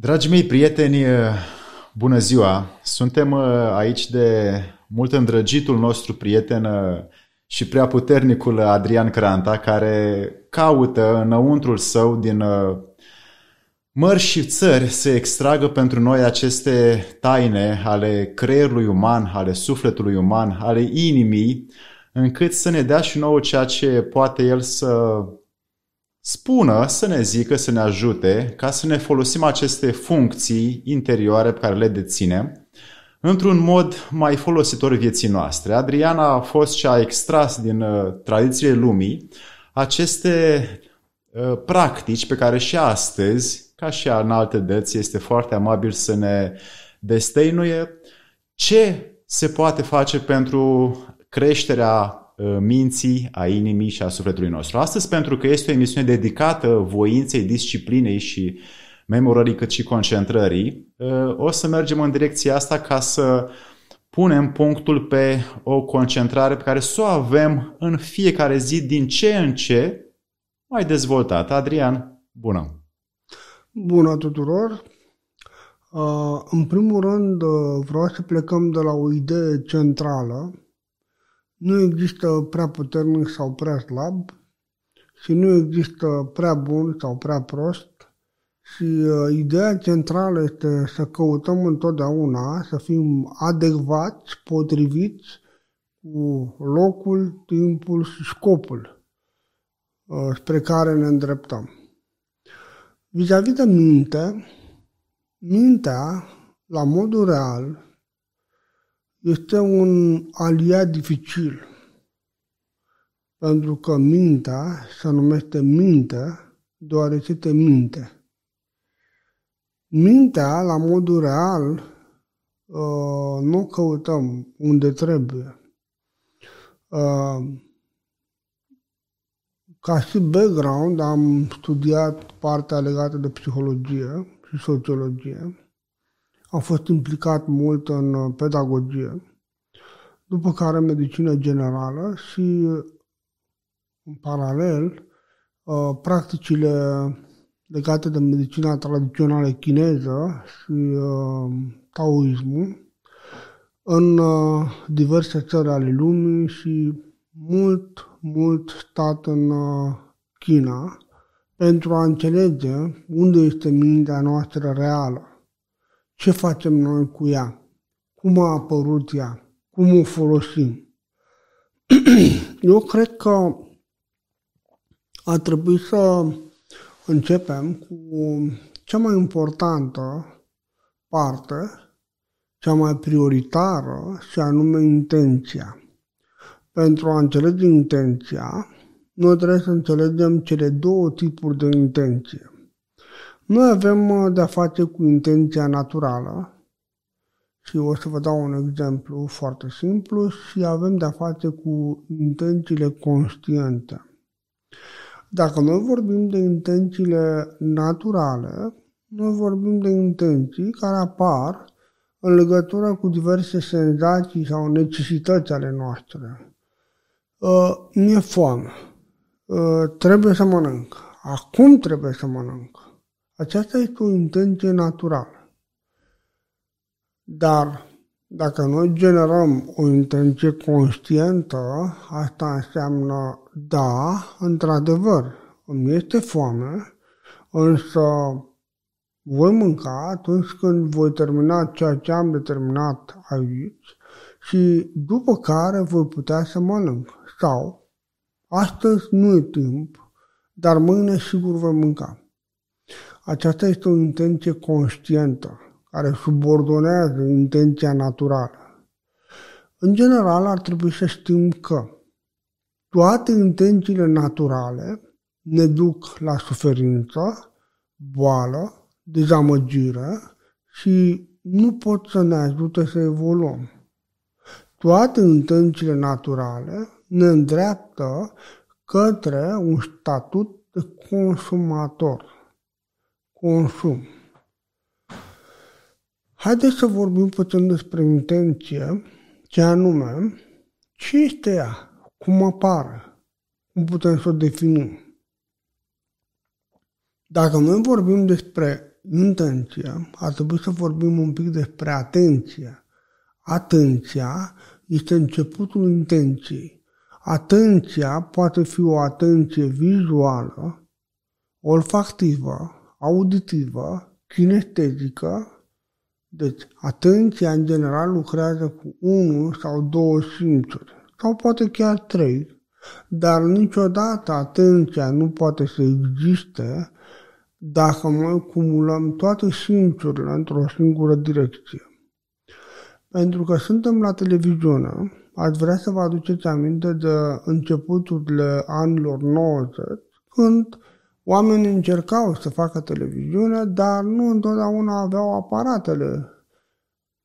Dragii mei prieteni, bună ziua! Suntem aici de mult îndrăgitul nostru prieten și preaputernicul Adrian Cranta, care caută înăuntrul său din mări și țări să extragă pentru noi aceste taine ale creierului uman, ale sufletului uman, ale inimii, încât să ne dea și nouă ceea ce poate el să spună, să ne zică, să ne ajute, ca să ne folosim aceste funcții interioare pe care le deținem într-un mod mai folositor vieții noastre. Adriana a fost și a extras din tradițiile lumii aceste practici pe care și astăzi, ca și în alte dăți, este foarte amabil să ne destăinuie ce se poate face pentru creșterea minții, a inimii și a sufletului nostru. Astăzi, pentru că este o emisiune dedicată voinței, disciplinei și memorării, cât și concentrării, o să mergem în direcția asta ca să punem punctul pe o concentrare pe care să o avem în fiecare zi din ce în ce mai dezvoltată. Adrian, bună! Bună tuturor! În primul rând, vreau să plecăm de la o idee centrală. Nu există prea puternic sau prea slab și nu există prea bun sau prea prost și ideea centrală este să căutăm întotdeauna să fim adecvați, potriviți cu locul, timpul și scopul spre care ne îndreptăm. Vis-a-vis de minte, mintea, la modul real, este un aliat dificil, pentru că mintea se numește minte, deoarece te minte. Mintea, la modul real, nu o căutăm unde trebuie. Ca și background, am studiat partea legată de psihologie și sociologie. Am fost implicat mult în pedagogie, după care medicină generală și, în paralel, practicile legate de medicina tradițională chineză și taoismul în diverse țări ale lumii și mult stat în China pentru a înțelege unde este mintea noastră reală. Ce facem noi cu ea? Cum a apărut ea? Cum o folosim? Eu cred că ar trebui să începem cu cea mai importantă parte, cea mai prioritară, și anume intenția. Pentru a înțelege intenția, noi trebuie să înțelegem cele două tipuri de intenție. Noi avem de-a face cu intenția naturală și o să vă dau un exemplu foarte simplu și avem de-a face cu intențiile conștiente. Dacă noi vorbim de intențiile naturale, noi vorbim de intenții care apar în legătură cu diverse senzații sau necesități ale noastre. Mi-e foame. Trebuie să mănânc. Acum trebuie să mănânc. Aceasta este o intenție naturală. Dar dacă noi generăm o intenție conștientă, asta înseamnă, da, într-adevăr, îmi este foame, însă voi mânca atunci când voi termina ceea ce am determinat aici și după care voi putea să mănânc. Sau, astăzi nu e timp, dar mâine sigur voi mânca. Aceasta este o intenție conștientă, care subordonează intenția naturală. În general, ar trebui să știm că toate intențiile naturale ne duc la suferință, boală, dezamăgire și nu pot să ne ajute să evoluăm. Toate intențiile naturale ne îndreaptă către un statut de consumator. Consum. Haideți să vorbim puțin despre intenție, ce anume, ce este ea, cum apare, cum putem să o definim. Dacă noi vorbim despre intenția, ar trebui să vorbim un pic despre atenția. Atenția este începutul intenției. Atenția poate fi o atenție vizuală, olfactivă, auditivă, kinestezică. Deci, atenția în general lucrează cu 1 sau 2 simțuri, sau poate chiar 3, dar niciodată atenția nu poate să existe dacă noi cumulăm toate simțurile într-o singură direcție. Pentru că suntem la televiziune, aș vrea să vă aduceți aminte de începuturile anilor 90, când oamenii încercau să facă televiziune, dar nu întotdeauna aveau aparatele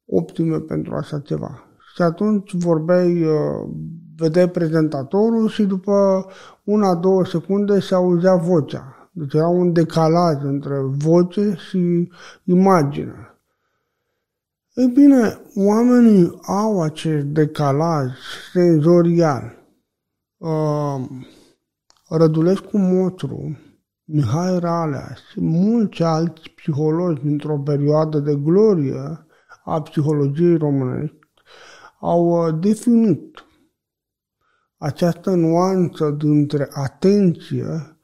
optime pentru așa ceva. Și atunci vedeai prezentatorul și după 1-2 secunde se auzea vocea. Deci era un decalaj între voce și imagine. Ei bine, oamenii au acest decalaj senzorial. Rădulescu-Motru, Mihai Raleas și mulți alți psihologi dintr-o perioadă de glorie a psihologiei românești au definit această nuanță dintre atenție,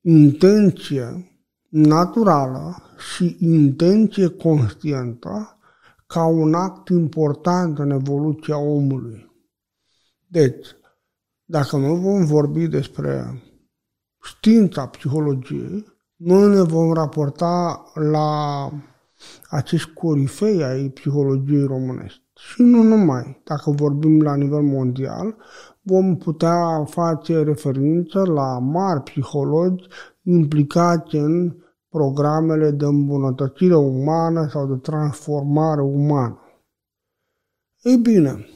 intenție naturală și intenție conștientă ca un act important în evoluția omului. Deci, dacă nu vom vorbi despre știința psihologiei, noi ne vom raporta la acești corifei ai psihologiei românești. Și nu numai, dacă vorbim la nivel mondial, vom putea face referință la mari psihologi implicați în programele de îmbunătățire umană sau de transformare umană. Ei bine,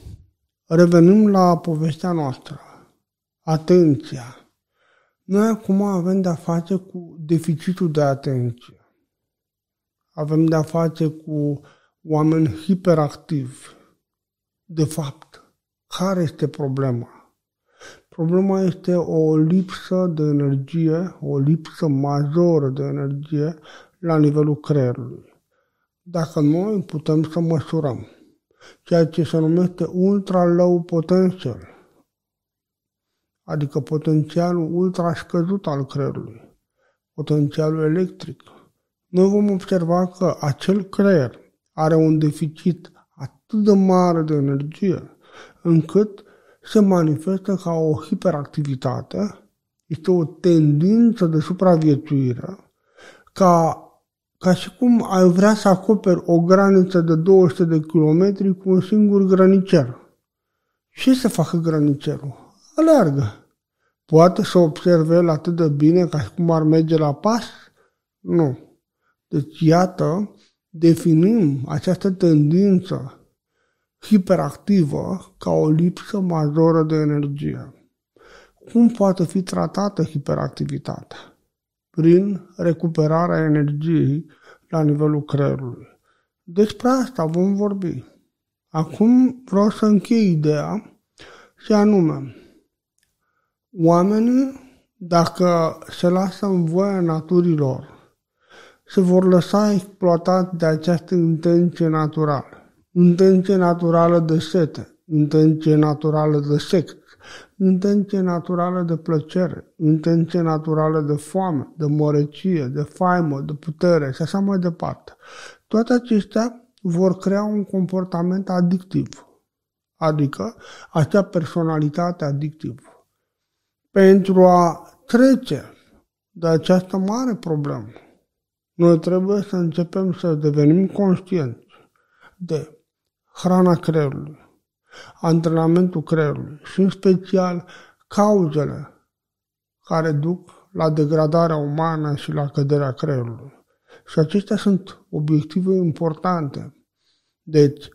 revenim la povestea noastră. Atenția. Noi acum avem de-a face cu deficitul de atenție. Avem de-a face cu oameni hiperactivi. De fapt, care este problema? Problema este o lipsă de energie, o lipsă majoră de energie la nivelul creierului. Dacă noi putem să măsurăm ceea ce se numește ultra-low potential, adică potențialul ultra-scăzut al creierului, potențialul electric, noi vom observa că acel creier are un deficit atât de mare de energie, încât se manifestă ca o hiperactivitate, este o tendință de supraviețuire, ca și cum ai vrea să acoperi o graniță de 200 de kilometri cu un singur granicer. Ce să facă granicerul? Alergă. Poate să observe el atât de bine ca și cum ar merge la pas? Nu. Deci, iată, definim această tendință hiperactivă ca o lipsă majoră de energie. Cum poate fi tratată hiperactivitatea? Prin recuperarea energiei la nivelul creierului. Despre asta vom vorbi. Acum vreau să închei ideea. Și anume, oamenii, dacă se lasă în voia naturii lor, se vor lăsa exploatați de această intenție naturală. Intenție naturală de sete, intenție naturală de sex, intenție naturală de plăcere, intenție naturală de foame, de mărăcie, de faimă, de putere și așa mai departe. Toate acestea vor crea un comportament adictiv. Adică acea personalitate adictivă. Pentru a trece de această mare problemă, noi trebuie să începem să devenim conștienți de hrana creierului, antrenamentul creierului și în special cauzele care duc la degradarea umană și la căderea creierului. Și acestea sunt obiective importante. Deci,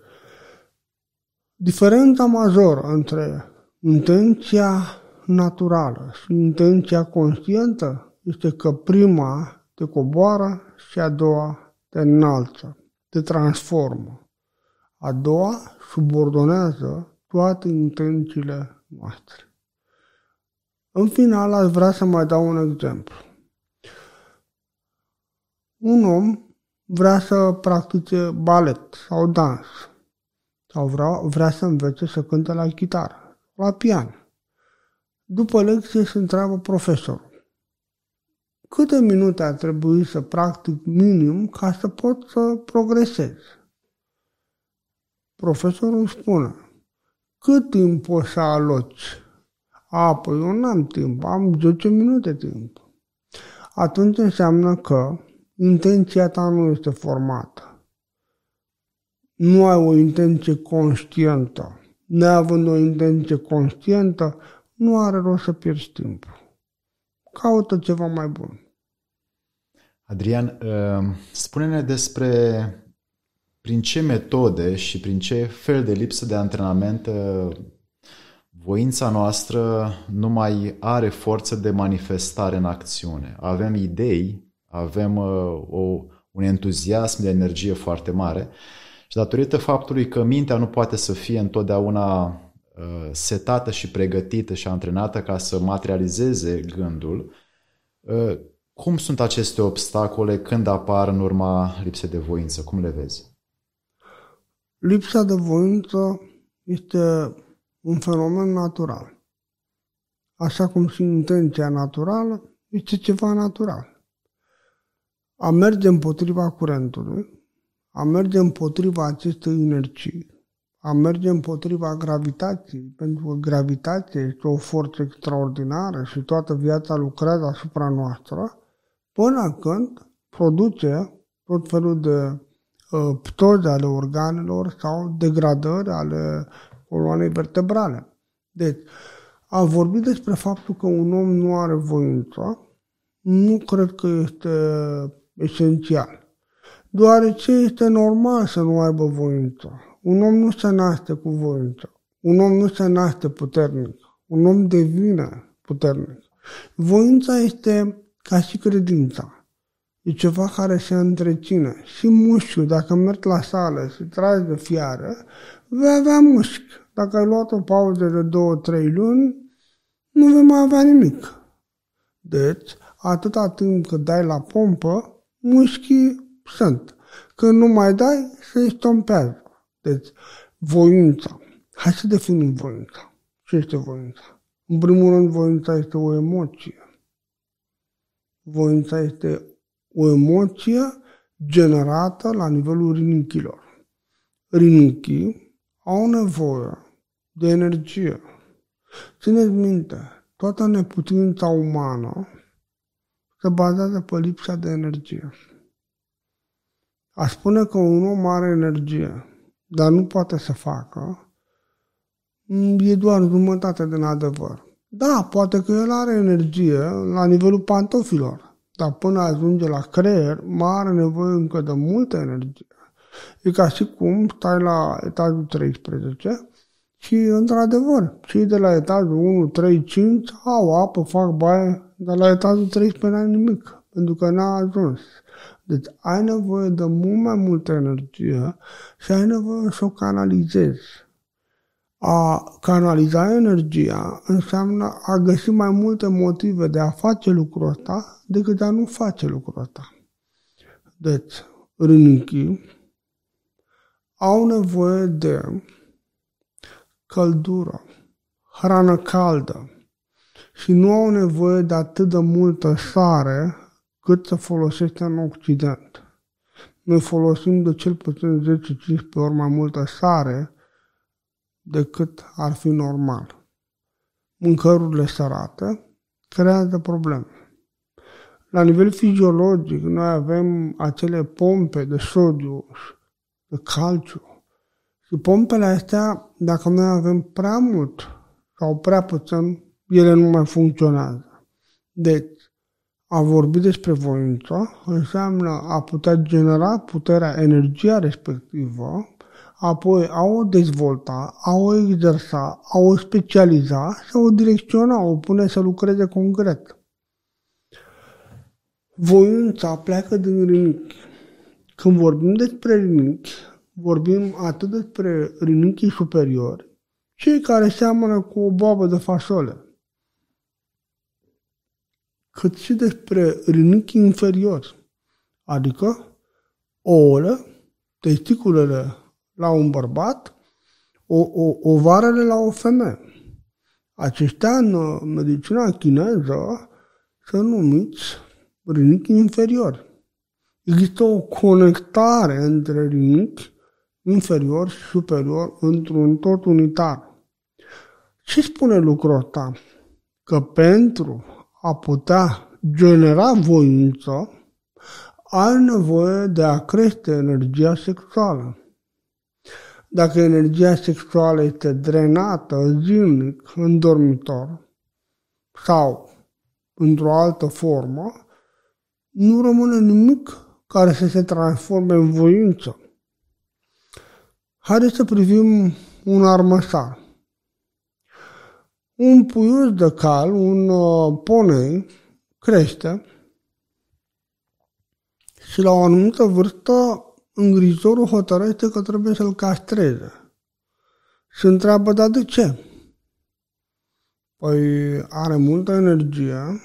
diferența majoră între intenția naturală și intenția conștientă este că prima te coboară și a doua te înalță, te transformă. A doua subordonează toate intențiile noastre. În final, aș vrea să mai dau un exemplu. un om vrea să practice balet sau dans sau vrea să învețe să cânte la chitară, la pian. După lecție se întreabă profesorul: câte minute ar trebui să practic minim ca să pot să progresez? Profesorul spune: cât timp poți să aloci? Păi eu n-am timp, am 10 minute timp. Atunci înseamnă că intenția ta nu este formată. Nu ai o intenție conștientă. Neavând o intenție conștientă, nu are rost să pierzi timpul. Caută ceva mai bun. Adrian, spune-ne despre prin ce metode și prin ce fel de lipsă de antrenament voința noastră nu mai are forță de manifestare în acțiune. Avem idei, avem un entuziasm de energie foarte mare și datorită faptului că mintea nu poate să fie întotdeauna setată și pregătită și antrenată ca să materializeze gândul, cum sunt aceste obstacole când apar în urma lipsei de voință? Cum le vezi? Lipsa de voință este un fenomen natural. Așa cum și intenția naturală este ceva natural. A merge împotriva curentului, a merge împotriva acestei inerții, a merge împotriva gravitației, pentru că gravitația este o forță extraordinară și toată viața lucrează asupra noastră, până când produce tot felul de ptoze ale organelor sau degradări ale coloanei vertebrale. Deci, a vorbi despre faptul că un om nu are voință, nu cred că este esențial. Deoarece este normal să nu aibă voință. Un om nu se naște cu voință. Un om nu se naște puternic. Un om devine puternic. Voința este ca și credința. E ceva care se întreține. Și mușchiul, dacă mergi la sală și tragi de fiară, vei avea mușchi. Dacă ai luat o pauză de 2-3 luni, nu vei mai avea nimic. Deci, atâta timp cât dai la pompă, mușchii sunt. Când nu mai dai, se stompează. Deci, voința. Hai să definim voința. Ce este voința? În primul rând, voința este o emoție. Voința este o emoție generată la nivelul rinichilor. Rinichii au nevoie de energie. Țineți minte, toată neputința umană se bazează pe lipsa de energie. A spune că un om are energie, dar nu poate să facă, e doar jumătate din adevăr. Da, poate că el are energie la nivelul pantofilor, dar până ajunge la creier, mai are nevoie încă de multă energie. E ca și cum stai la etajul 13 și, într-adevăr, cei de la etajul 1, 3, 5 au apă, fac baie, dar la etajul 13 n-ai nimic, pentru că n-a ajuns. Deci ai nevoie de mult mai multă energie și ai nevoie să o canalizezi. A canaliza energia înseamnă a găsi mai multe motive de a face lucrul ăsta decât de a nu face lucrul ăsta. Deci, rinichii au nevoie de căldură, hrană caldă și nu au nevoie de atât de multă sare cât se folosește în Occident. Noi folosim de cel puțin 10-15 ori mai multă sare decât ar fi normal. Mâncărurile sărate creează probleme. La nivel fiziologic, noi avem acele pompe de sodiu, de calciu. Și pompele astea, dacă noi avem prea mult sau prea puțin, ele nu mai funcționează. Deci, a vorbi despre voință înseamnă a putea genera puterea, energia respectivă, apoi a o dezvolta, a o exersa, a o specializa, să o direcționa, o pune să lucreze concret. Voința pleacă din rinichi. Când vorbim despre rinichi, vorbim atât despre rinichii superiori, cei care seamănă cu o boabă de fasole, cât și despre rinichii inferiori, adică ouăle, testiculele la un bărbat, ovarele la o femeie. Aceștia în medicina chineză sunt numiți rinichi inferiori. Există o conectare între rinichi inferior și superior într-un tot unitar. Ce spune lucrul ăsta? Că pentru a putea genera voință, ai nevoie de a crește energia sexuală. Dacă energia sexuală este drenată zilnic în dormitor sau într-o altă formă, nu rămâne nimic care să se transforme în voință. Haideți să privim un armăsar. Un puiuș de cal, un ponei, crește și la o anumită vârstă îngrijorul hotărăște că trebuie să-l castreze. Se întreabă, dar de ce? Păi are multă energie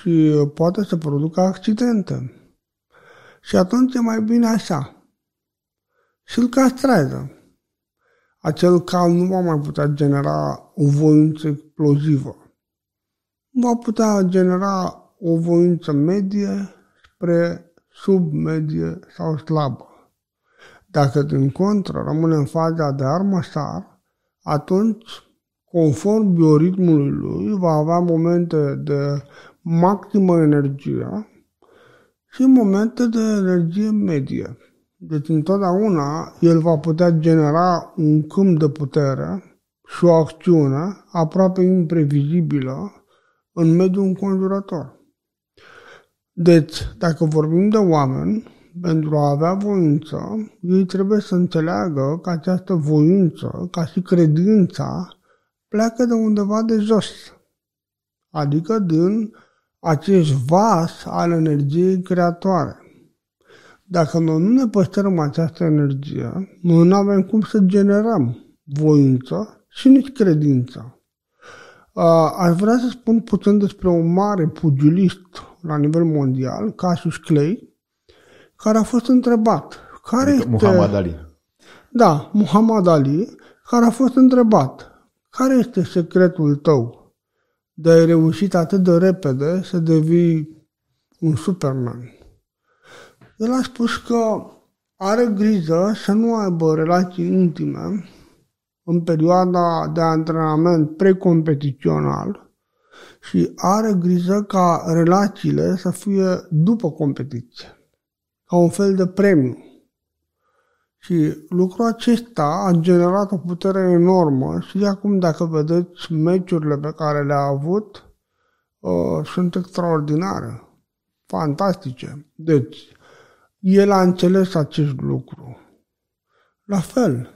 și poate să producă accidente. Și atunci e mai bine așa. Și-l castrează. Acel cal nu va mai putea genera o voință explozivă. Nu va putea genera o voință medie spre submedie sau slabă. Dacă, din contră, rămâne în faza de armăsar, atunci, conform bioritmului lui, va avea momente de maximă energie și momente de energie medie. Deci, întotdeauna, el va putea genera un câmp de putere și o acțiune aproape imprevizibilă în mediul înconjurător. Deci, dacă vorbim de oameni, pentru a avea voință, ei trebuie să înțeleagă că această voință, ca și credința, pleacă de undeva de jos, adică din acest vas al energiei creatoare. Dacă noi nu ne păstrăm această energie, noi nu avem cum să generăm voință și nici credință. Aș vrea să spun puțin despre un mare pugilist la nivel mondial, Cassius Clay, care a fost întrebat. Adică Muhammad Ali. Da, Muhammad Ali, care a fost întrebat. Care este secretul tău de a-i reușit atât de repede să devii un Superman? El a spus că are grijă să nu aibă relații intime în perioada de antrenament precompetițional și are grijă ca relațiile să fie după competiție, ca un fel de premiu. Și lucrul acesta a generat o putere enormă și acum, dacă vedeți, meciurile pe care le-a avut sunt extraordinare, fantastice. Deci, el a înțeles acest lucru. La fel,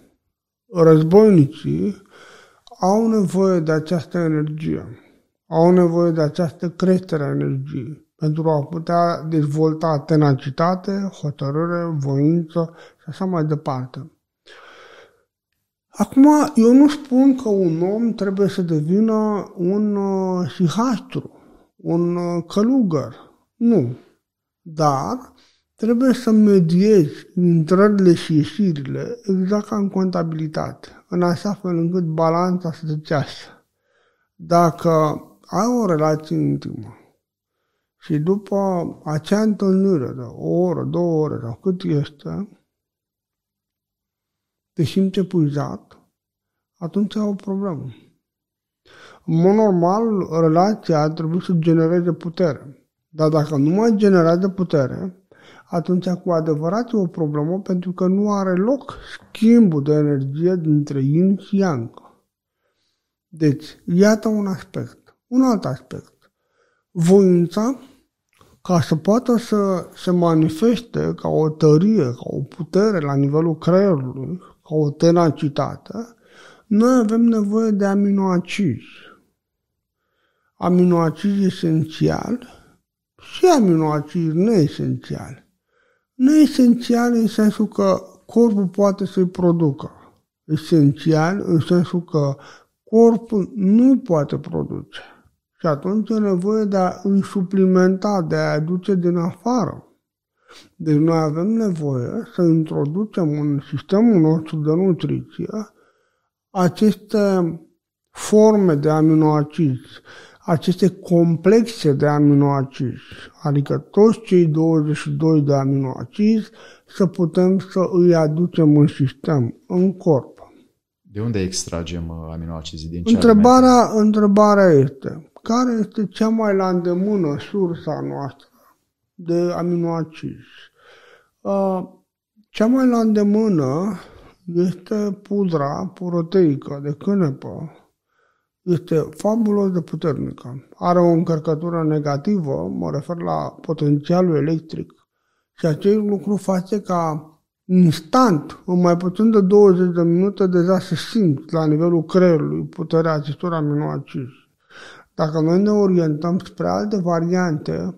războinicii au nevoie de această energie, au nevoie de această creștere a energiei, pentru a putea dezvolta tenacitate, hotărâre, voință și așa mai departe. Acum, eu nu spun că un om trebuie să devină un șihastru, un călugăr. Nu. Dar trebuie să mediezi intrările și ieșirile exact ca în contabilitate, în așa fel încât balanța să se țeasă. Dacă ai o relație intimă, și după acea întâlnire de o oră, două ore sau cât este, te simți epuizat, atunci ai o problemă. În mod normal, relația trebuie să genereze putere. Dar dacă nu mai generează putere, atunci cu adevărat e o problemă, pentru că nu are loc schimbul de energie dintre yin și yang. Deci, iată un aspect. Un alt aspect. Voința, ca să poată să se manifeste ca o tărie, ca o putere la nivelul creierului, ca o tenacitate, noi avem nevoie de aminoacizi. Aminoacizi esențiali și aminoacizi neesențiali. Neesențiali în sensul că corpul poate să-i producă. Esențiali în sensul că corpul nu poate produce. Și atunci e nevoie de a îi suplimenta, de a aduce din afară. Deci noi avem nevoie să introducem în sistemul nostru de nutriție aceste forme de aminoacizi, aceste complexe de aminoacizi, adică toți cei 22 de aminoacizi, să putem să îi aducem în sistem, în corp. De unde extragem aminoacizii? Din ce întrebarea este, care este cea mai la îndemână sursa noastră de aminoacizi? Cea mai la îndemână este pudra proteică de cânepă. Este fabulos de puternică. Are o încărcătură negativă, mă refer la potențialul electric. Și acest lucru face ca instant, în mai puțin de 20 de minute, deja se simt la nivelul creierului puterea acestor aminoacizi. Dacă noi ne orientăm spre alte variante,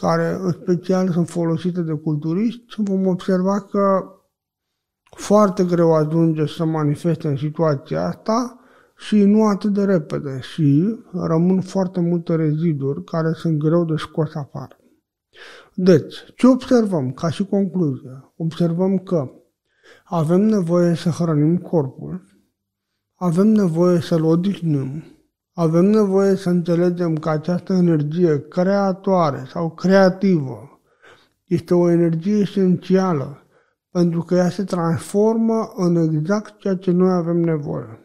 care în special sunt folosite de culturiști, vom observa că foarte greu ajunge să manifeste în situația asta și nu atât de repede și rămân foarte multe reziduri care sunt greu de scos afară. Deci, ce observăm ca și concluzie? Observăm că avem nevoie să hrănim corpul, avem nevoie să-l odihnim, avem nevoie să înțelegem că această energie creatoare sau creativă este o energie esențială, pentru că ea se transformă în exact ceea ce noi avem nevoie.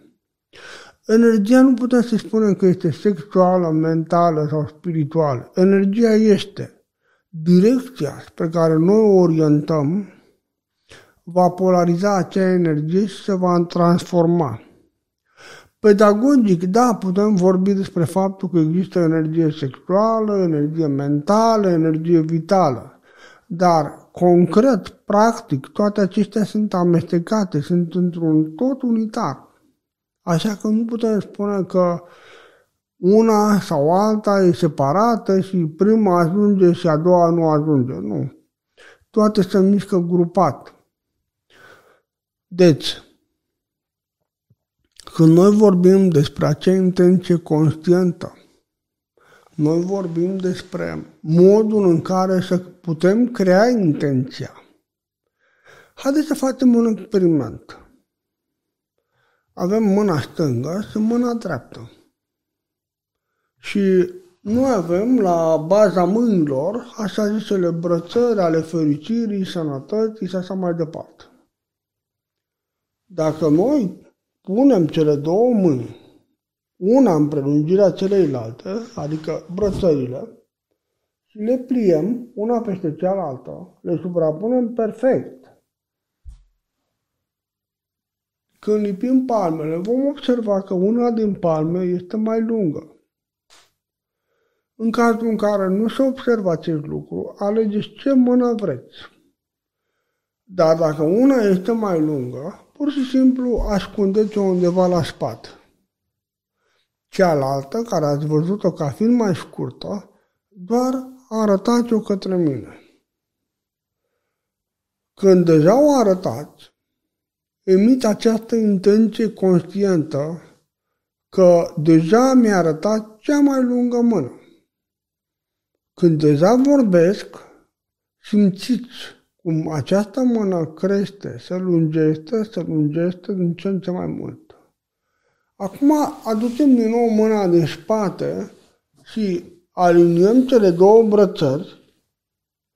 Energia nu putem să spunem că este sexuală, mentală sau spirituală. Energia este. Direcția spre care noi o orientăm va polariza acea energie și se va transforma. Pedagogic, da, putem vorbi despre faptul că există energie sexuală, energie mentală, energie vitală, dar concret, practic, toate acestea sunt amestecate, sunt într-un tot unitar. Așa că nu putem spune că una sau alta e separată și prima ajunge și a doua nu ajunge. Nu. Toate se mișcă grupat. Deci, când noi vorbim despre acea intenție conștientă, noi vorbim despre modul în care să putem crea intenția. Haideți să facem un experiment. Avem mâna stângă și mâna dreaptă. Și noi avem la baza mâinilor așa zisele brățări ale fericirii, sănătății și așa mai departe. Dacă noi punem cele două mâini, una în prelungirea celeilalte, adică brățările, și le pliem una peste cealaltă, le suprapunem perfect. Când lipim palmele, vom observa că una din palme este mai lungă. În cazul în care nu se observă acest lucru, alegeți ce mână vreți. Dar dacă una este mai lungă, pur și simplu ascundeți-o undeva la spate. Cealaltă, care ați văzut-o ca fiind mai scurtă, doar arătați-o către mine. Când deja o arătați, emit această intenție conștientă că deja mi-a arătat cea mai lungă mână. Când deja vorbesc, simțiți cum această mână crește, se lungește din ce în ce mai mult. Acum aducem din nou mâna din spate și aliniem cele două brățări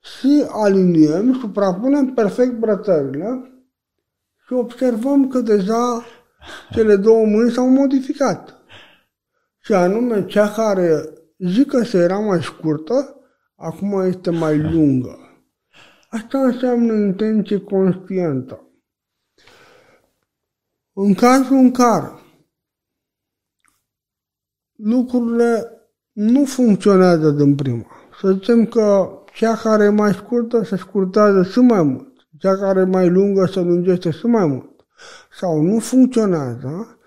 și aliniem, suprapunem perfect brățările și observăm că deja cele două mâini s-au modificat. Și anume cea care zic că se era mai scurtă, acum este mai lungă. Asta înseamnă intenție conștientă. În cazul în care lucrurile nu funcționează din prima, să zicem că cea care e mai scurtă se scurtează și mai mult, cea care e mai lungă se lungește și mai mult, sau nu funcționează,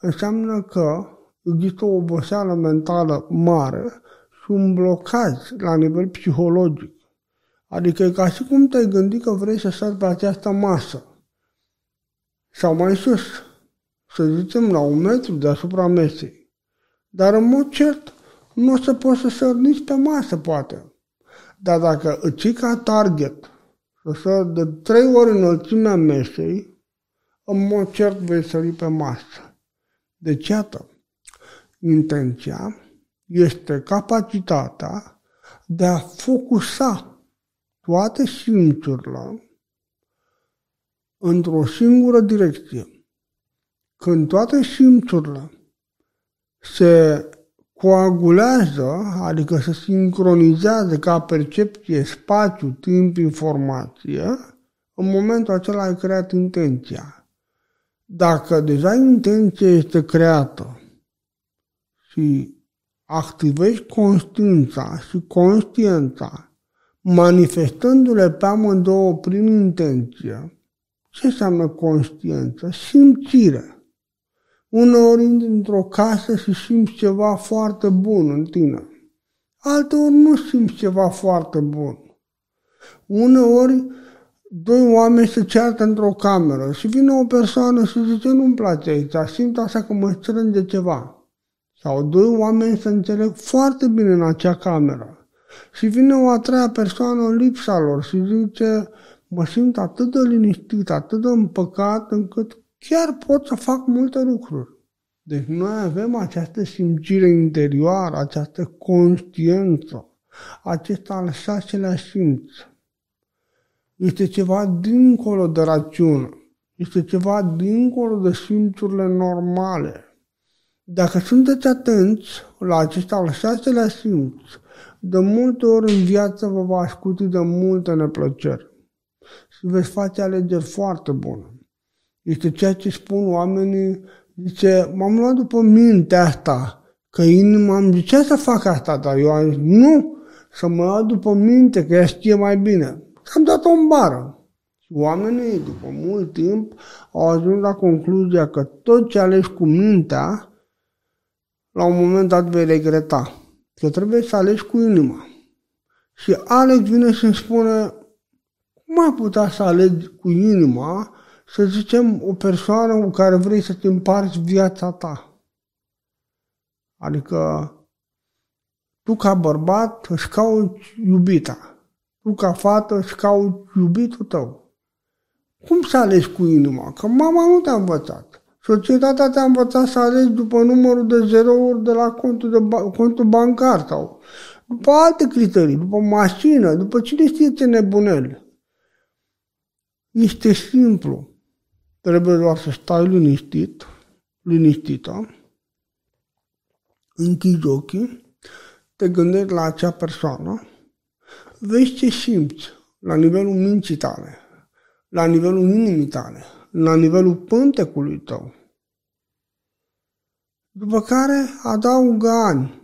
înseamnă că există o oboseală mentală mare și un blocaj la nivel psihologic. Adică e ca și cum te-ai gândit că vrei să sari pe această masă. Sau mai sus, să zicem la 1 metru deasupra mesei. Dar în mod cert, nu o să poți să sari nici pe masă, poate. Dar dacă îți iei ca target să de 3 ori înălțimea mesei, în mod cert vei sări pe masă. Deci, iată, intenția este capacitatea de a focusa toate simțurile într-o singură direcție. Când toate simțurile se coagulează, adică se sincronizează ca percepție, spațiu, timp, informație, în momentul acela ai creat intenția. Dacă deja intenția este creată și activezi conștiința și conștiența, manifestându-le pe amândouă prin intenție, ce înseamnă conștiență? Simțire. Uneori intri într-o casă și simți ceva foarte bun în tine. Alteori nu simți ceva foarte bun. Uneori doi oameni se ceartă într-o cameră și vine o persoană și zice nu-mi place aici, simt așa că mă strânge ceva. Sau doi oameni se înțeleg foarte bine în acea cameră și vine o a treia persoană în lipsa lor și zice mă simt atât de liniștit, atât de împăcat încât chiar pot să fac multe lucruri. Deci noi avem această simțire interioară, această conștiență, acesta al 6-lea simț. Este ceva dincolo de rațiune, este ceva dincolo de simțurile normale. Dacă sunteți atenți la acesta al 6-lea simț, de multe ori în viață vă va scuti de multe neplăceri și veți face alegeri foarte bune. Este ceea ce spun oamenii, zice, m-am luat după mintea asta, că inima îmi zicea să fac asta, dar eu am zis, nu, să mă iau după minte, că ea știe mai bine. Am dat-o în bară. Oamenii, după mult timp, au ajuns la concluzia că tot ce alegi cu mintea, la un moment dat vei regreta, că trebuie să alegi cu inima. Și Alex vine și îmi spune, cum ai putea să alegi cu inima, să zicem, o persoană cu care vrei să-ți împarți viața ta. Adică, tu ca bărbat își cauți iubita, tu ca fată își cauți iubitul tău. Cum să alegi cu inima? Că mama nu te-a învățat. Societatea te-a învățat să alegi după numărul de zerouri de la contul bancar sau după alte criterii, după mașină, după cine știe ce nebuneli. Este simplu. Trebuie doar să stai liniștit, liniștită, închizi ochii, te gândești la acea persoană, vezi ce simți la nivelul minții tale, la nivelul inimii tale, la nivelul pântecului tău. După care adaugă ani.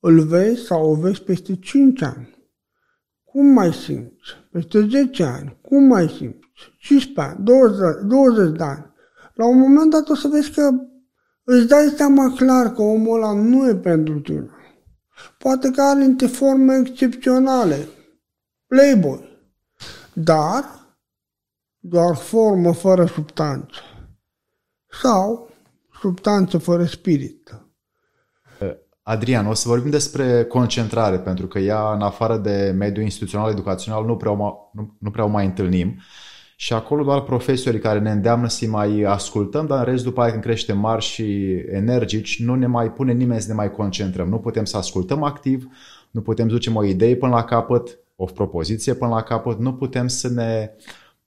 Îl vezi sau o vezi peste 5 ani. Cum mai simți? Peste 10 ani, cum mai simți? 15 ani, 20 de ani. La un moment dat o să vezi că îți dai seama clar că omul ăla nu e pentru tine. Poate că are niște forme excepționale, playboy, dar doar formă fără substanță sau substanță fără spirit. Adrian, o să vorbim despre concentrare, pentru că ea, în afară de mediul instituțional, educațional, nu prea o mai întâlnim și acolo doar profesorii care ne îndeamnă să-i mai ascultăm, dar în rest, după aia când creștem mari și energici, nu ne mai pune nimeni să ne mai concentrăm. Nu putem să ascultăm activ, nu putem să ducem o idee până la capăt, o propoziție până la capăt, nu putem să ne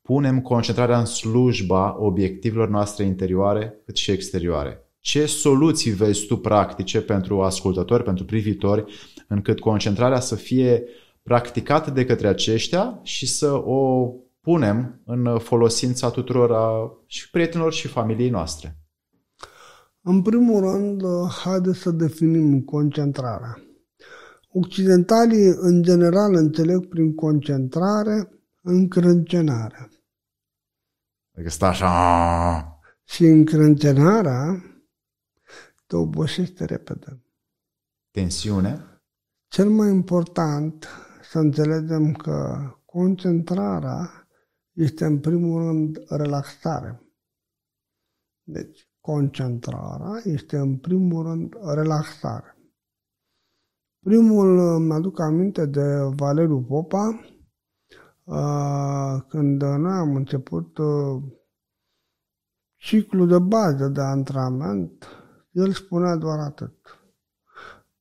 punem concentrarea în slujba obiectivelor noastre interioare cât și exterioare. Ce soluții vezi tu practice pentru ascultători, pentru privitori, încât concentrarea să fie practicată de către aceștia și să o punem în folosința tuturor și prietenilor și familiei noastre? În primul rând, haideți să definim concentrarea. Occidentalii, în general, înțeleg prin concentrare încrâncenarea. Adică stă așa... Și încrâncenarea te obosește repede. Tensiune? Cel mai important să înțelegem că concentrarea este în primul rând relaxare. Deci, concentrarea este în primul rând relaxare. Primul îmi aduc aminte de Valeriu Popa, când noi am început ciclul de bază de antrenament, el spunea doar atât.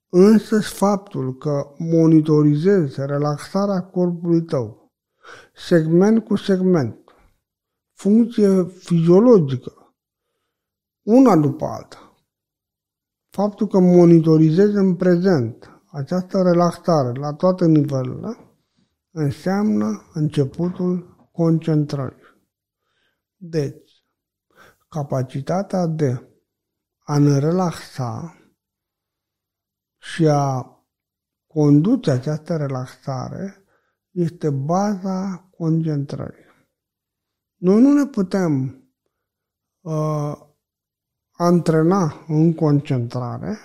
Însă faptul că monitorizezi relaxarea corpului tău, segment cu segment, funcție fiziologică, una după alta, faptul că monitorizezi în prezent această relaxare la toate nivelurile, înseamnă începutul concentrării. Deci, capacitatea de a ne relaxa și a conduce această relaxare este baza concentrării. Noi nu ne putem antrena în concentrare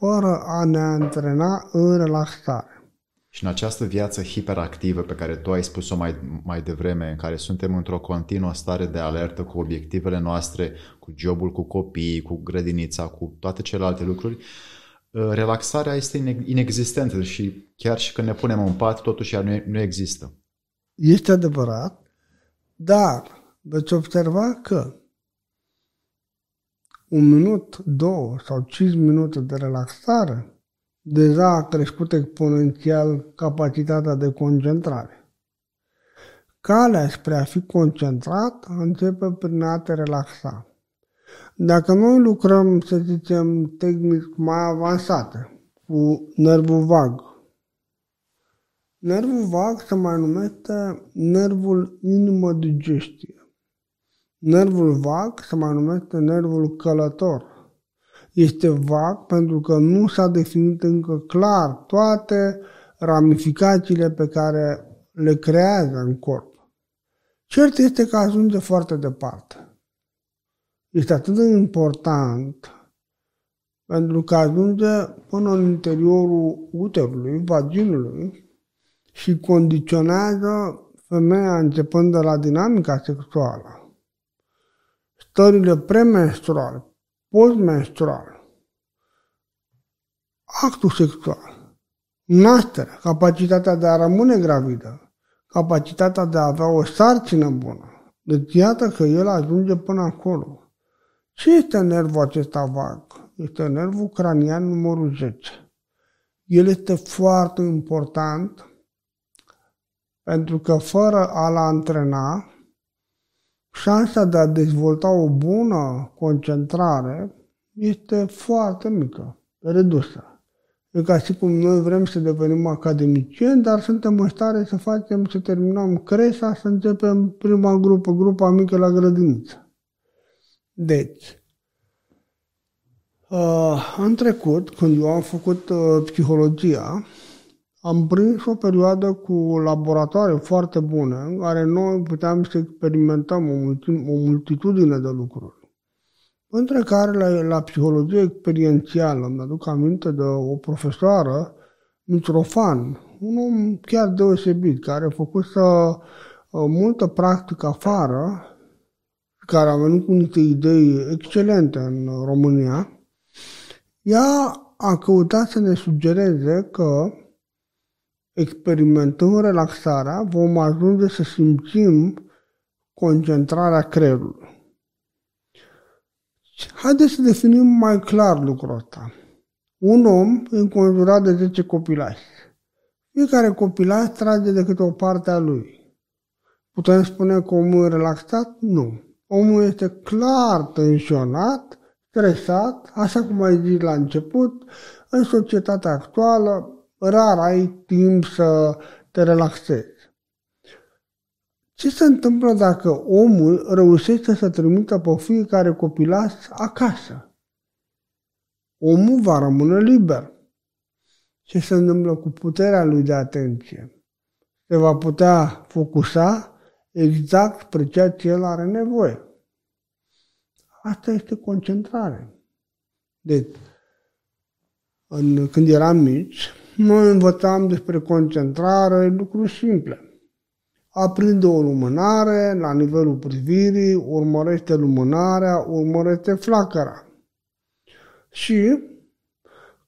fără a ne antrena în relaxare. Și în această viață hiperactivă pe care tu ai spus-o mai devreme, în care suntem într-o continuă stare de alertă cu obiectivele noastre, cu jobul, cu copiii, cu grădinița, cu toate celelalte lucruri, relaxarea este inexistentă și chiar și când ne punem în pat, totuși ea nu există. Este adevărat, dar veți observa că 1 minut, 2 sau 5 minute de relaxare deja a crescut exponențial capacitatea de concentrare. Calea spre a fi concentrat începe prin a te relaxa. Dacă noi lucrăm, să zicem, tehnici mai avansate, cu nervul vag. Nervul vag se mai numește nervul inimă-digestie. Nervul vag se mai numește nervul călător. Este vag pentru că nu s-a definit încă clar toate ramificațiile pe care le creează în corp. Cert este că ajunge foarte departe. Este atât de important pentru că ajunge până în interiorul uterului, vaginului și condiționează femeia începând de la dinamica sexuală, stările premenstruale, postmenstruale, actul sexual, nașterea, capacitatea de a rămâne gravidă, capacitatea de a avea o sarcină bună. Deci iată că el ajunge până acolo. Ce este nervul acesta vag? Este nervul cranian numărul 10. El este foarte important pentru că fără a-l antrena, șansa de a dezvolta o bună concentrare este foarte mică, redusă. E ca și cum noi vrem să devenim academicieni, dar suntem în stare să facem, să terminăm creșa, să începem prima grupă, grupa mică la grădiniță. Deci, în trecut, când eu am făcut psihologia, am prins o perioadă cu laboratoare foarte bune, în care noi puteam să experimentăm o multitudine de lucruri. Între care, la psihologie experiențială, îmi aduc aminte de o profesoară, Mitrofan, un om chiar deosebit, care a făcut multă practică afară, care a venit cu niște idei excelente în România, ea a căutat să ne sugereze că experimentând relaxarea vom ajunge să simțim concentrarea creierului. Haideți să definim mai clar lucrul ăsta. Un om înconjurat de 10 copilași. Fiecare copilaș trage de câte o parte a lui. Putem spune că omul e relaxat? Nu. Omul este clar tensionat, stresat, așa cum ai zis la început, în societatea actuală, rar ai timp să te relaxezi. Ce se întâmplă dacă omul reușește să trimită pe fiecare copilaș acasă? Omul va rămâne liber. Ce se întâmplă cu puterea lui de atenție? Se va putea focusa exact spre ceea ce el are nevoie. Asta este concentrare. Deci, când eram mici, noi învățam despre concentrare lucruri simple. Aprinde o lumânare la nivelul privirii, urmărește lumânarea, urmărește flacăra. Și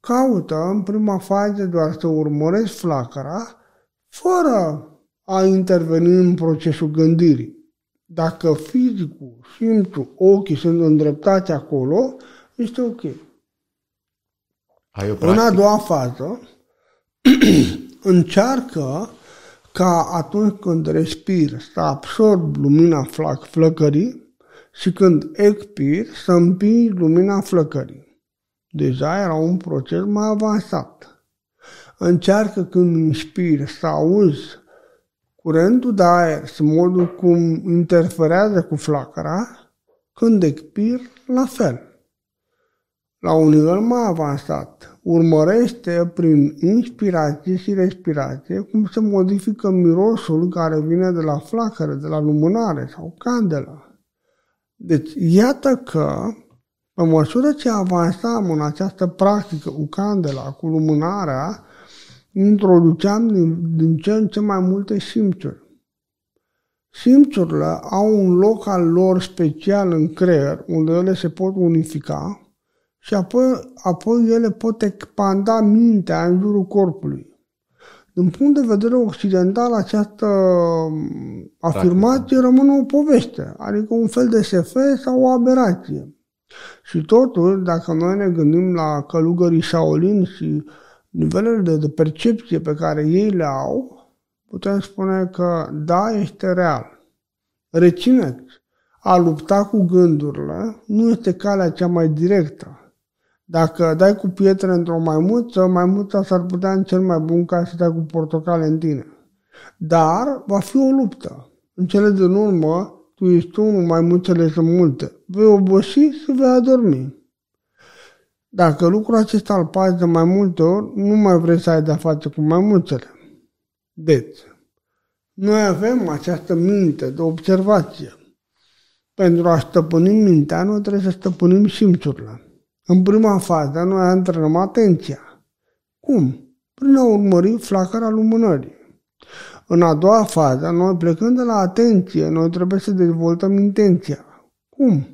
caută în prima fază doar să urmăresc flacăra fără a interveni în procesul gândirii. Dacă fizicul, simțul, ochii sunt îndreptați acolo, este ok. În a doua fază, încearcă ca atunci când respir să absorb lumina flăcării și când expir să împingi lumina flăcării. Deja era un proces mai avansat. Încearcă când inspiri să auzi curentul de aer și modul cum interferează cu flacăra, când expiri, la fel. La un nivel mai avansat, urmărește prin inspirație și respirație cum se modifică mirosul care vine de la flacără, de la lumânare sau candelă. Deci, iată că, pe măsură ce avansam în această practică cu candela, cu lumânarea, introduceam din ce în ce mai multe simțuri. Simțurile au un loc al lor special în creier, unde ele se pot unifica, și apoi ele pot expanda mintea în jurul corpului. Din punct de vedere occidental, această afirmație rămâne o poveste, adică un fel de SF sau o aberație. Și totuși, dacă noi ne gândim la călugării Shaolin și nivelele de percepție pe care ei le au, putem spune că da, este real. Rețineți, a lupta cu gândurile nu este calea cea mai directă. Dacă dai cu pietre într-o maimuță, maimuța s-ar putea în cel mai bun caz să dai cu portocale în tine. Dar va fi o luptă. În cele din urmă, tu ești unul, maimuțele sunt multe. Vei obosi și vei adormi. Dacă lucrul acesta îl faci de mai multe ori, nu mai vrei să ai de-a face cu maimuțele. Deci, noi avem această minte de observație. Pentru a stăpâni mintea, noi trebuie să stăpânim simțurile. În prima fază, noi antrenăm atenția. Cum? Prin a urmări flacăra lumânării. În a doua fază, noi plecând de la atenție, noi trebuie să dezvoltăm intenția. Cum?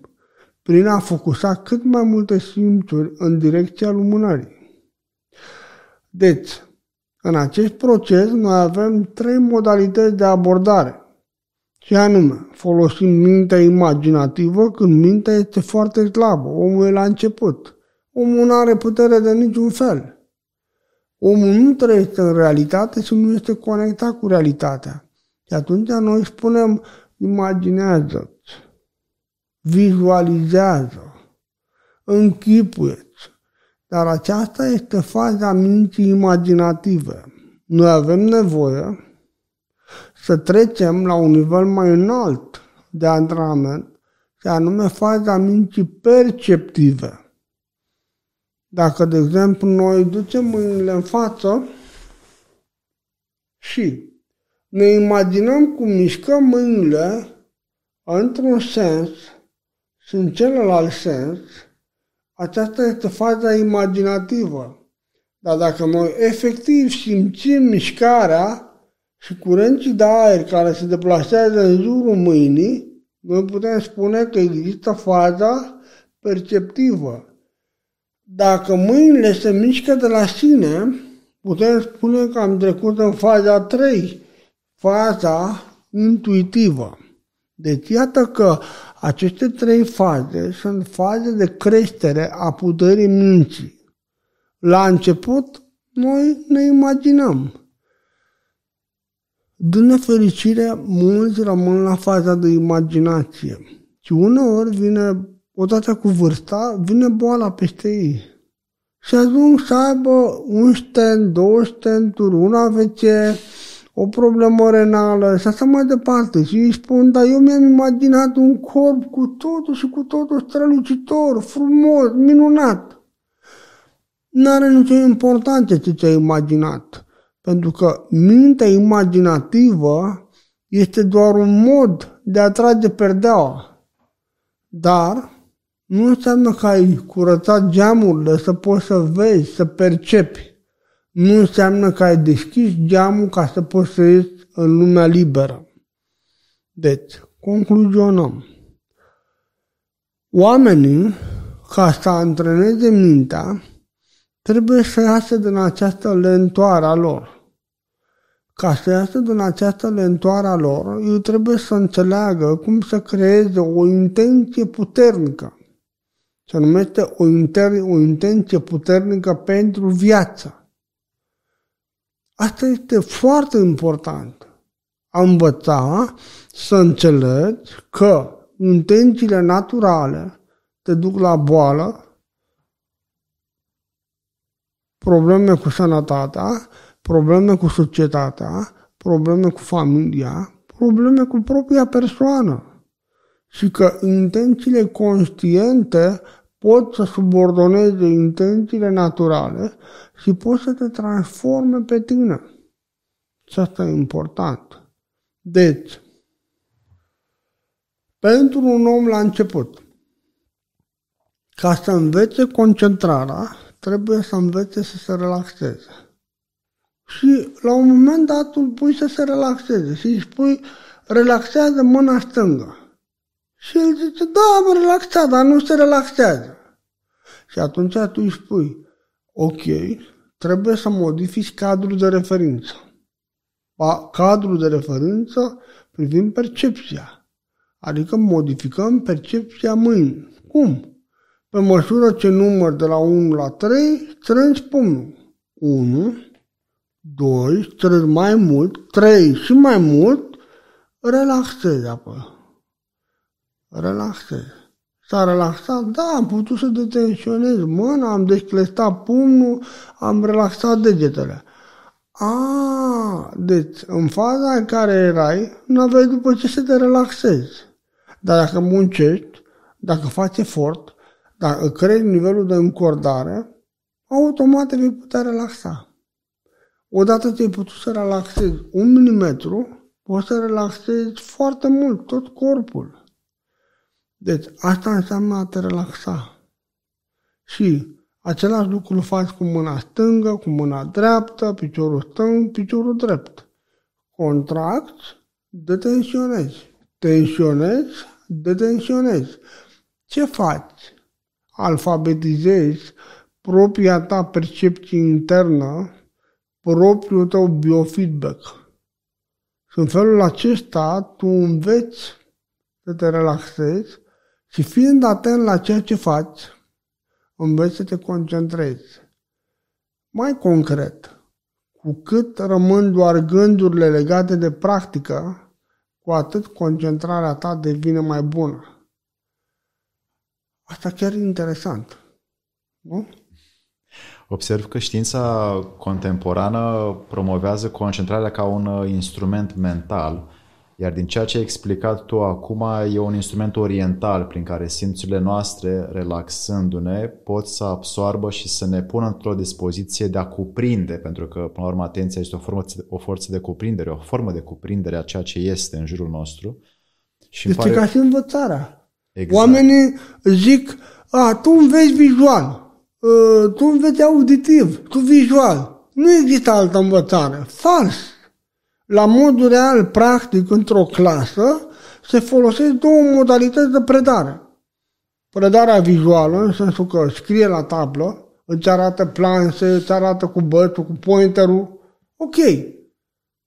Prin a focusa cât mai multe simțuri în direcția lumânării. Deci, în acest proces, noi avem trei modalități de abordare. Și anume, folosim mintea imaginativă când mintea este foarte slabă, omul e la început. Omul nu are putere de niciun fel. Omul nu trăiește în realitate și nu este conectat cu realitatea. Și atunci noi spunem, imaginează-ți, vizualizează, închipuieți. Dar aceasta este faza minții imaginative. Noi avem nevoie să trecem la un nivel mai înalt de antrenament, și anume faza minții perceptive. Dacă, de exemplu, noi ducem mâinile în față și ne imaginăm cum mișcăm mâinile într-un sens și în celălalt sens, aceasta este faza imaginativă. Dar dacă noi efectiv simțim mișcarea și curenții de aer care se deplasează în jurul mâinii, noi putem spune că există faza perceptivă. Dacă mâinile se mișcă de la sine, putem spune că am trecut în faza 3, faza intuitivă. Deci iată că aceste trei faze sunt faze de creștere a puterii minții. La început, noi ne imaginăm. Din nefericire, mulți rămân la faza de imaginație și uneori vine, odată cu vârsta, vine boala peste ei și ajung să aibă un stent, două stenturi, un AVC, o problemă renală și așa mai departe și îi spun, dar eu mi-am imaginat un corp cu totul și cu totul strălucitor, frumos, minunat. N-are nicio importanță ce ți-ai imaginat. Pentru că mintea imaginativă este doar un mod de a trage perdeaua. Dar nu înseamnă că ai curățat geamurile să poți să vezi, să percepi. Nu înseamnă că ai deschis geamul ca să poți să ieși în lumea liberă. Deci, concluzionăm. Oamenii, ca să antreneze mintea, trebuie să iasă din această lentoare a lor. Ca să iasă din această lentoare a lor, ei trebuie să înțeleagă cum să creeze o intenție puternică. Se numește o intenție puternică pentru viață. Asta este foarte important. A învăța să înțelegi că intențiile naturale te duc la boală, probleme cu sănătatea, probleme cu societatea, probleme cu familia, probleme cu propria persoană. Și că intențiile conștiente pot să subordoneze intențiile naturale și pot să te transforme pe tine. Și asta e important. Deci, pentru un om la început, ca să învețe concentrarea, trebuie să învețe să se relaxeze. Și la un moment dat îl pui să se relaxeze și îi spui, relaxează mâna stângă. Și el zice, da, mă relaxa, dar nu se relaxează. Și atunci tu îi spui, ok, trebuie să modifici cadrul de referință. Cadrul de referință privind percepția. Adică modificăm percepția mâinii. Cum? Pe măsură ce număr de la 1 la 3, strângi pumnul. 1, 2, strângi mai mult, 3 și mai mult, relaxezi apoi. Relaxezi. S-a relaxat? Da, am putut să detensionez mâna, am descletat pumnul, am relaxat degetele. Deci în faza în care erai, n-aveai după ce să te relaxezi. Dar dacă muncești, dacă faci efort, dacă crești nivelul de încordare, automat te vei putea relaxa. Odată ce ai putut să relaxezi 1 milimetru, poți să relaxezi foarte mult, tot corpul. Deci asta înseamnă a te relaxa. Și același lucru îl faci cu mâna stângă, cu mâna dreaptă, piciorul stâng, piciorul drept. Contracți, detensionezi. Tensionezi, detensionezi. Ce faci? Alfabetizezi propria ta percepție internă, propriul tău biofeedback. Și în felul acesta tu înveți să te relaxezi și fiind atent la ceea ce faci, înveți să te concentrezi. Mai concret, cu cât rămân doar gândurile legate de practică, cu atât concentrarea ta devine mai bună. Asta chiar e interesant. Nu? Observ că știința contemporană promovează concentrarea ca un instrument mental, iar din ceea ce ai explicat tu acum, e un instrument oriental prin care simțurile noastre, relaxându-ne, pot să absoarbă și să ne pună într-o dispoziție de a cuprinde, pentru că, până la urmă, atenția este o forță de cuprindere, o formă de cuprindere a ceea ce este în jurul nostru. Și este ca și învățarea. Exact. Oamenii zic, tu înveți vizual, tu înveți auditiv, tu vizual. Nu există altă învățare. Fals! La modul real, practic, într-o clasă, se folosesc două modalități de predare. Predarea vizuală, în sensul că scrie la tablă, îți arată planșe, îți arată cu bățul, cu pointerul. Ok,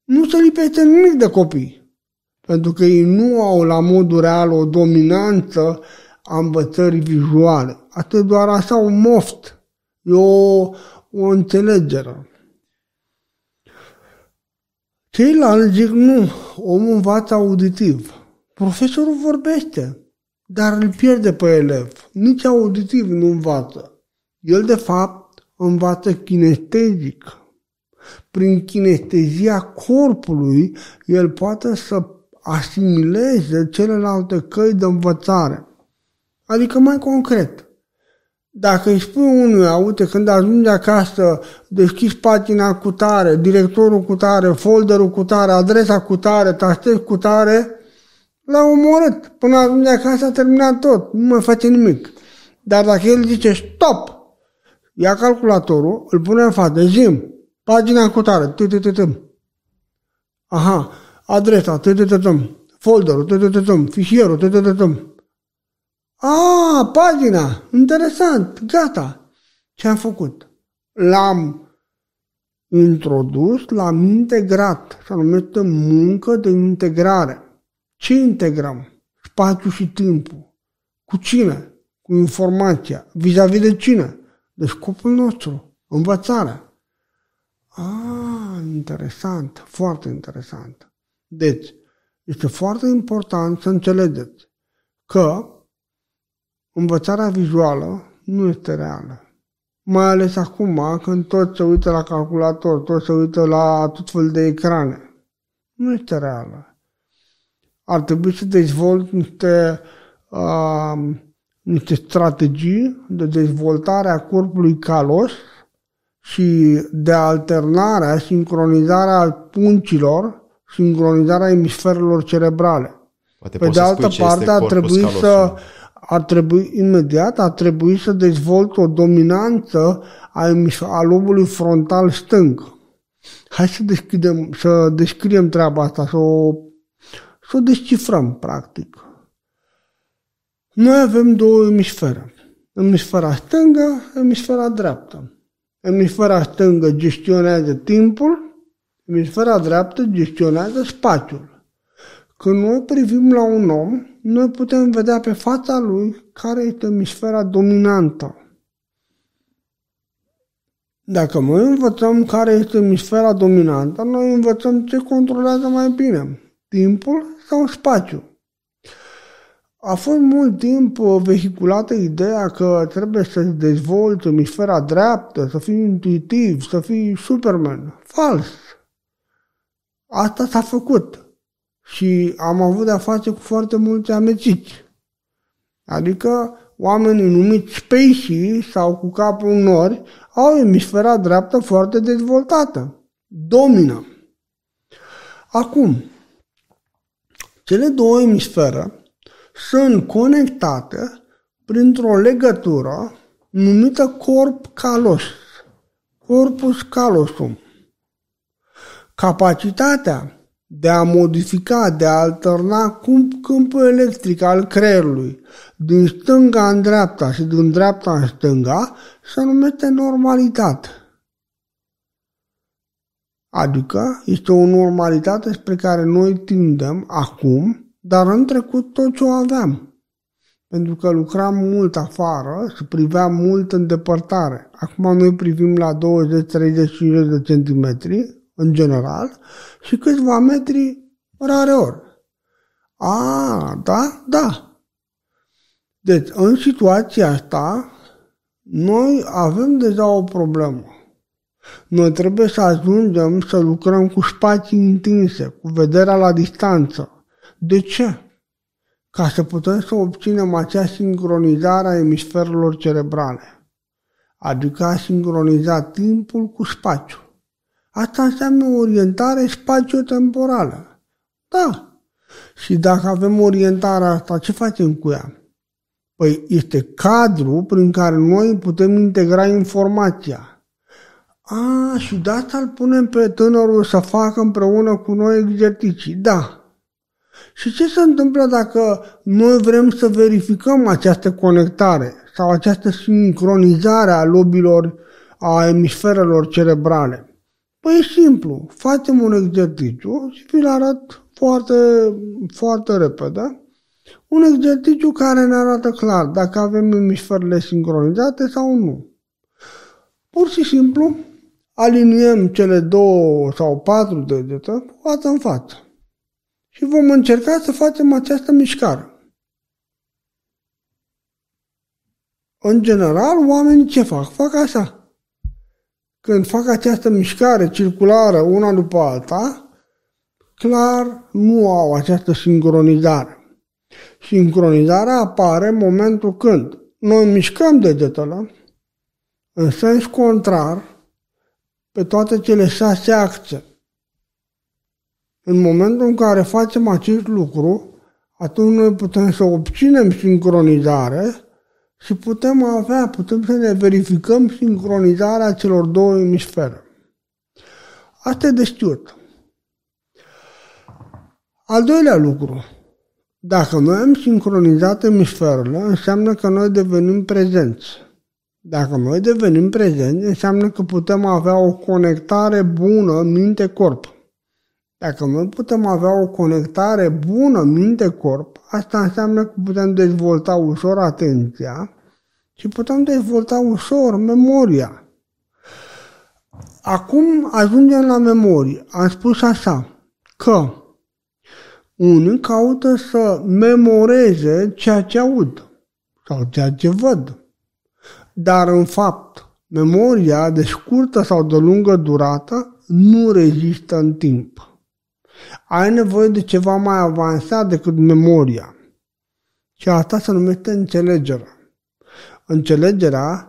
nu se lipește nimic de copii. Pentru că ei nu au la modul real o dominanță a învățării vizuale. Atât doar așa un moft, e o înțelegere. Ceilalți zic nu, omul învață auditiv. Profesorul vorbește, dar îl pierde pe elev. Nici auditiv nu învață. El de fapt învață kinestezic. Prin kinestezia corpului el poate să asimileze celelalte căi de învățare. Adică mai concret, dacă îi spui unuia, uite, când ajungi acasă, deschizi pagina cu tare, directorul cu tare, folderul cu tare, adresa cu tare, tastezi cu tare, l-a omorât. Până ajungi acasă a terminat tot, nu mai face nimic. Dar dacă el zice stop, ia calculatorul, îl pune în față, zi-mi, pagina cu tare, aha, adresa, folderul, fișierul, pagina, interesant, gata. Ce am făcut? l-am introdus, l-am integrat, se numește muncă de integrare. Ce integrăm? Spațiul și timpul. Cu cine? Cu informația. Vis-a-vis de cine? De scopul nostru, învățarea. Ah, interesant, foarte interesant. Deci, este foarte important să înțelegeți că învățarea vizuală nu este reală. Mai ales acum, când toți se uită la calculator, toți se uită la tot fel de ecrane. Nu este reală. Ar trebui să dezvolt niște strategii de dezvoltare a corpului calos și de alternarea, sincronizarea puncilor, sincronizarea emisferelor cerebrale. Poate pe de altă parte, ar trebui imediat să dezvolt o dominanță a lobului frontal stâng. Hai să descriem treaba asta, să o descifrăm, practic. Noi avem două emisfere. Emisfera stângă, emisfera dreaptă. Emisfera stângă gestionează timpul, emisfera dreaptă gestionează spațiul. Când noi privim la un om, noi putem vedea pe fața lui care este emisfera dominantă. Dacă noi învățăm care este emisfera dominantă, noi învățăm ce controlează mai bine, timpul sau spațiul. A fost mult timp vehiculată ideea că trebuie să dezvolți emisfera dreaptă, să fii intuitiv, să fii Superman. Fals! Asta s-a făcut. Și am avut de-a face cu foarte mulți amețiți. Adică oamenii numiți spacii sau cu capul în nori au emisfera dreaptă foarte dezvoltată. Domină. Acum, cele două emisfere sunt conectate printr-o legătură numită corp calos, corpus calosum. Capacitatea de a modifica, de a alterna câmpul electric al creierului din stânga în dreapta și din dreapta în stânga se numește normalitate. Adică este o normalitate spre care noi tindem acum, dar în trecut tot ce o aveam, pentru că lucram mult afară și priveam mult în depărtare. Acum noi privim la 20, 30, 50 de centimetri, în general, și câțiva metri rare ori. Da. Deci, în situația asta, noi avem deja o problemă. Noi trebuie să ajungem să lucrăm cu spații întinse, cu vederea la distanță. De ce? Ca să putem să obținem acea sincronizare a emisferelor cerebrale. Adică a sincroniza timpul cu spațiul. Asta înseamnă orientare spațiotemporală. Da. Și dacă avem orientarea asta, ce facem cu ea? Păi este cadrul prin care noi putem integra informația. Și de asta îl punem pe tânărul să facă împreună cu noi exerciții. Da. Și ce se întâmplă dacă noi vrem să verificăm această conectare sau această sincronizare a lobilor, a emisferelor cerebrale? Păi e simplu, facem un exercițiu și vi-l arăt foarte, foarte repede. Un exercițiu care ne arată clar dacă avem emisferele sincronizate sau nu. Pur și simplu aliniem cele 2 sau 4 degete față în față. Și vom încerca să facem această mișcare. În general, oamenii ce fac? Fac așa. Când fac această mișcare circulară una după alta, clar nu au această sincronizare. Sincronizarea apare în momentul când noi mișcăm degetele în sens contrar pe toate cele 6 axe. În momentul în care facem acest lucru, atunci noi putem să obținem sincronizare și putem să ne verificăm sincronizarea celor 2 emisfere. Asta e de știut. Al doilea lucru. Dacă noi am sincronizat emisferele, înseamnă că noi devenim prezenți. Dacă noi devenim prezenți, înseamnă că putem avea o conectare bună minte-corp. Dacă noi putem avea o conectare bună minte-corp, asta înseamnă că putem dezvolta ușor atenția și putem dezvolta ușor memoria. Acum ajungem la memorie. Am spus așa, că unii caută să memoreze ceea ce aud sau ceea ce văd. Dar, în fapt, memoria de scurtă sau de lungă durată nu rezistă în timp. Ai nevoie de ceva mai avansat decât memoria. Și asta se numește înțelegerea. Înțelegerea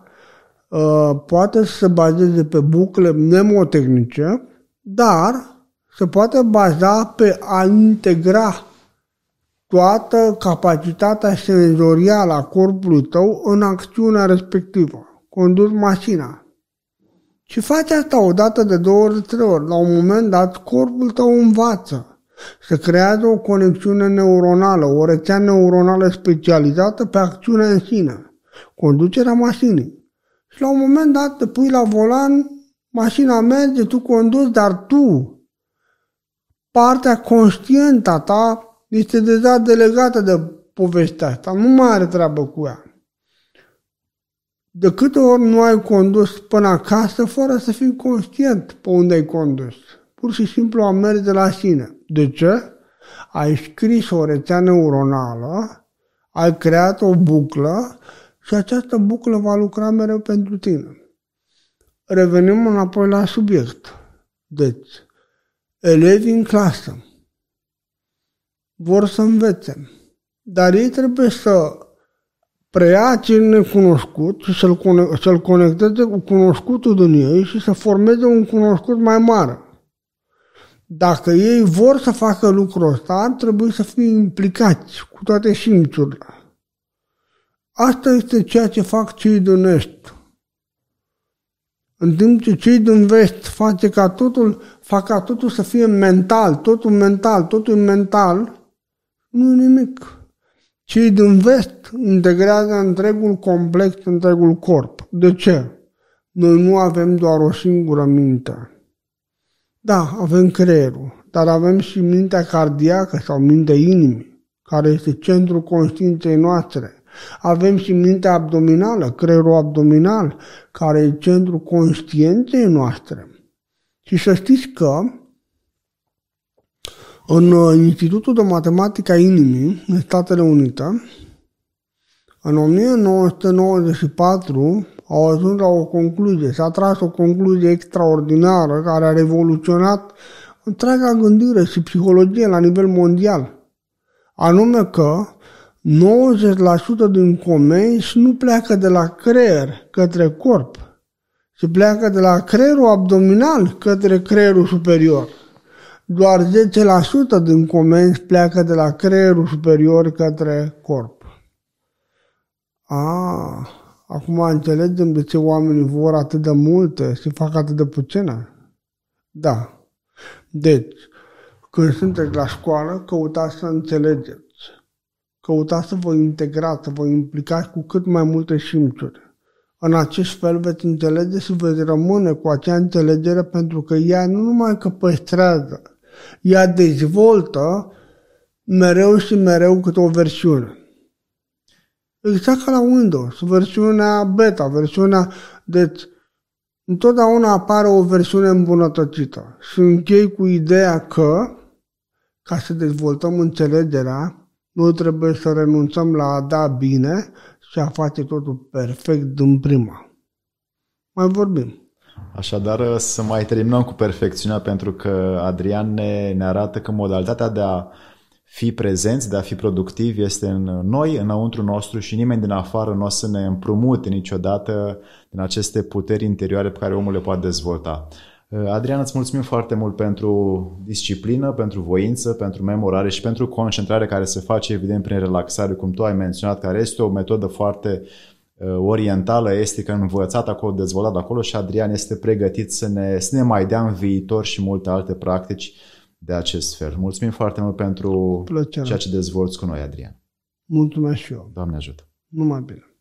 poate să se bazeze pe bucle mnemotehnice, dar se poate baza pe a integra toată capacitatea senzorială a corpului tău în acțiunea respectivă. Conduci mașina. Și faci asta o dată, de două ori, trei ori. La un moment dat, corpul tău învață. Se creează o conexiune neuronală, o rețea neuronală specializată pe acțiunea în sine. Conducerea mașinii. Și la un moment dat te pui la volan, mașina merge, tu conduci, dar tu, partea conștientă a ta, este deja delegată de povestea asta, nu mai are treabă cu ea. De câte ori nu ai condus până acasă fără să fii conștient pe unde ai condus? Pur și simplu a mers de la sine. De ce? Ai scris o rețea neuronală, ai creat o buclă și această buclă va lucra mereu pentru tine. Revenim înapoi la subiect. Deci, elevii în clasă vor să învețe, dar ei trebuie să preia cel necunoscut și să-l conecteze cu cunoscutul din ei și să formeze un cunoscut mai mare. Dacă ei vor să facă lucrul ăsta, trebuie să fie implicați cu toate simțurile. Asta este ceea ce fac cei din Est. În timp ce cei din Vest fac ca totul să fie mental, totul mental, nu nimic. Cei din Vest integrează întregul complex, întregul corp. De ce? Noi nu avem doar o singură minte. Da, avem creierul, dar avem și mintea cardiacă sau mintea inimii, care este centrul conștiinței noastre. Avem și mintea abdominală, creierul abdominal, care e centrul conștiinței noastre. Și să știți că în Institutul de Matematică Inimii, în Statele Unite, în 1994 au ajuns la o concluzie, s-a tras o concluzie extraordinară care a revoluționat întreaga gândire și psihologie la nivel mondial, anume că 90% din comenzi nu pleacă de la creier către corp, ci pleacă de la creierul abdominal către creierul superior. Doar 10% din comenzi pleacă de la creierul superior către corp. Acum înțelegem de ce oamenii vor atât de multe și fac atât de puține. Da. Deci, când sunteți la școală, căutați să înțelegeți. Căutați să vă integrați, să vă implicați cu cât mai multe simțuri. În acest fel veți înțelege și veți rămâne cu acea înțelegere, pentru că ea nu numai că păstrează, ea dezvoltă mereu și mereu câte o versiune. Exact ca la Windows, versiunea beta, deci întotdeauna apare o versiune îmbunătățită. Și închei cu ideea că, ca să dezvoltăm înțelegerea, noi trebuie să renunțăm la a da bine și a face totul perfect din prima. Mai vorbim. Așadar, să mai terminăm cu perfecțiunea, pentru că Adrian ne arată că modalitatea de a fi prezenți, de a fi productivi, este în noi, înăuntru nostru, și nimeni din afară nu o să ne împrumute niciodată din aceste puteri interioare pe care omul le poate dezvolta. Adrian, îți mulțumim foarte mult pentru disciplină, pentru voință, pentru memorare și pentru concentrare, care se face evident prin relaxare, cum tu ai menționat, care este o metodă foarte orientală, este că învățat acolo, dezvoltat acolo, și Adrian este pregătit să ne mai dea în viitor și multe alte practici de acest fel. Mulțumim foarte mult pentru ceea ce dezvolți cu noi, Adrian. Mulțumesc și eu. Doamne ajută. Numai bine.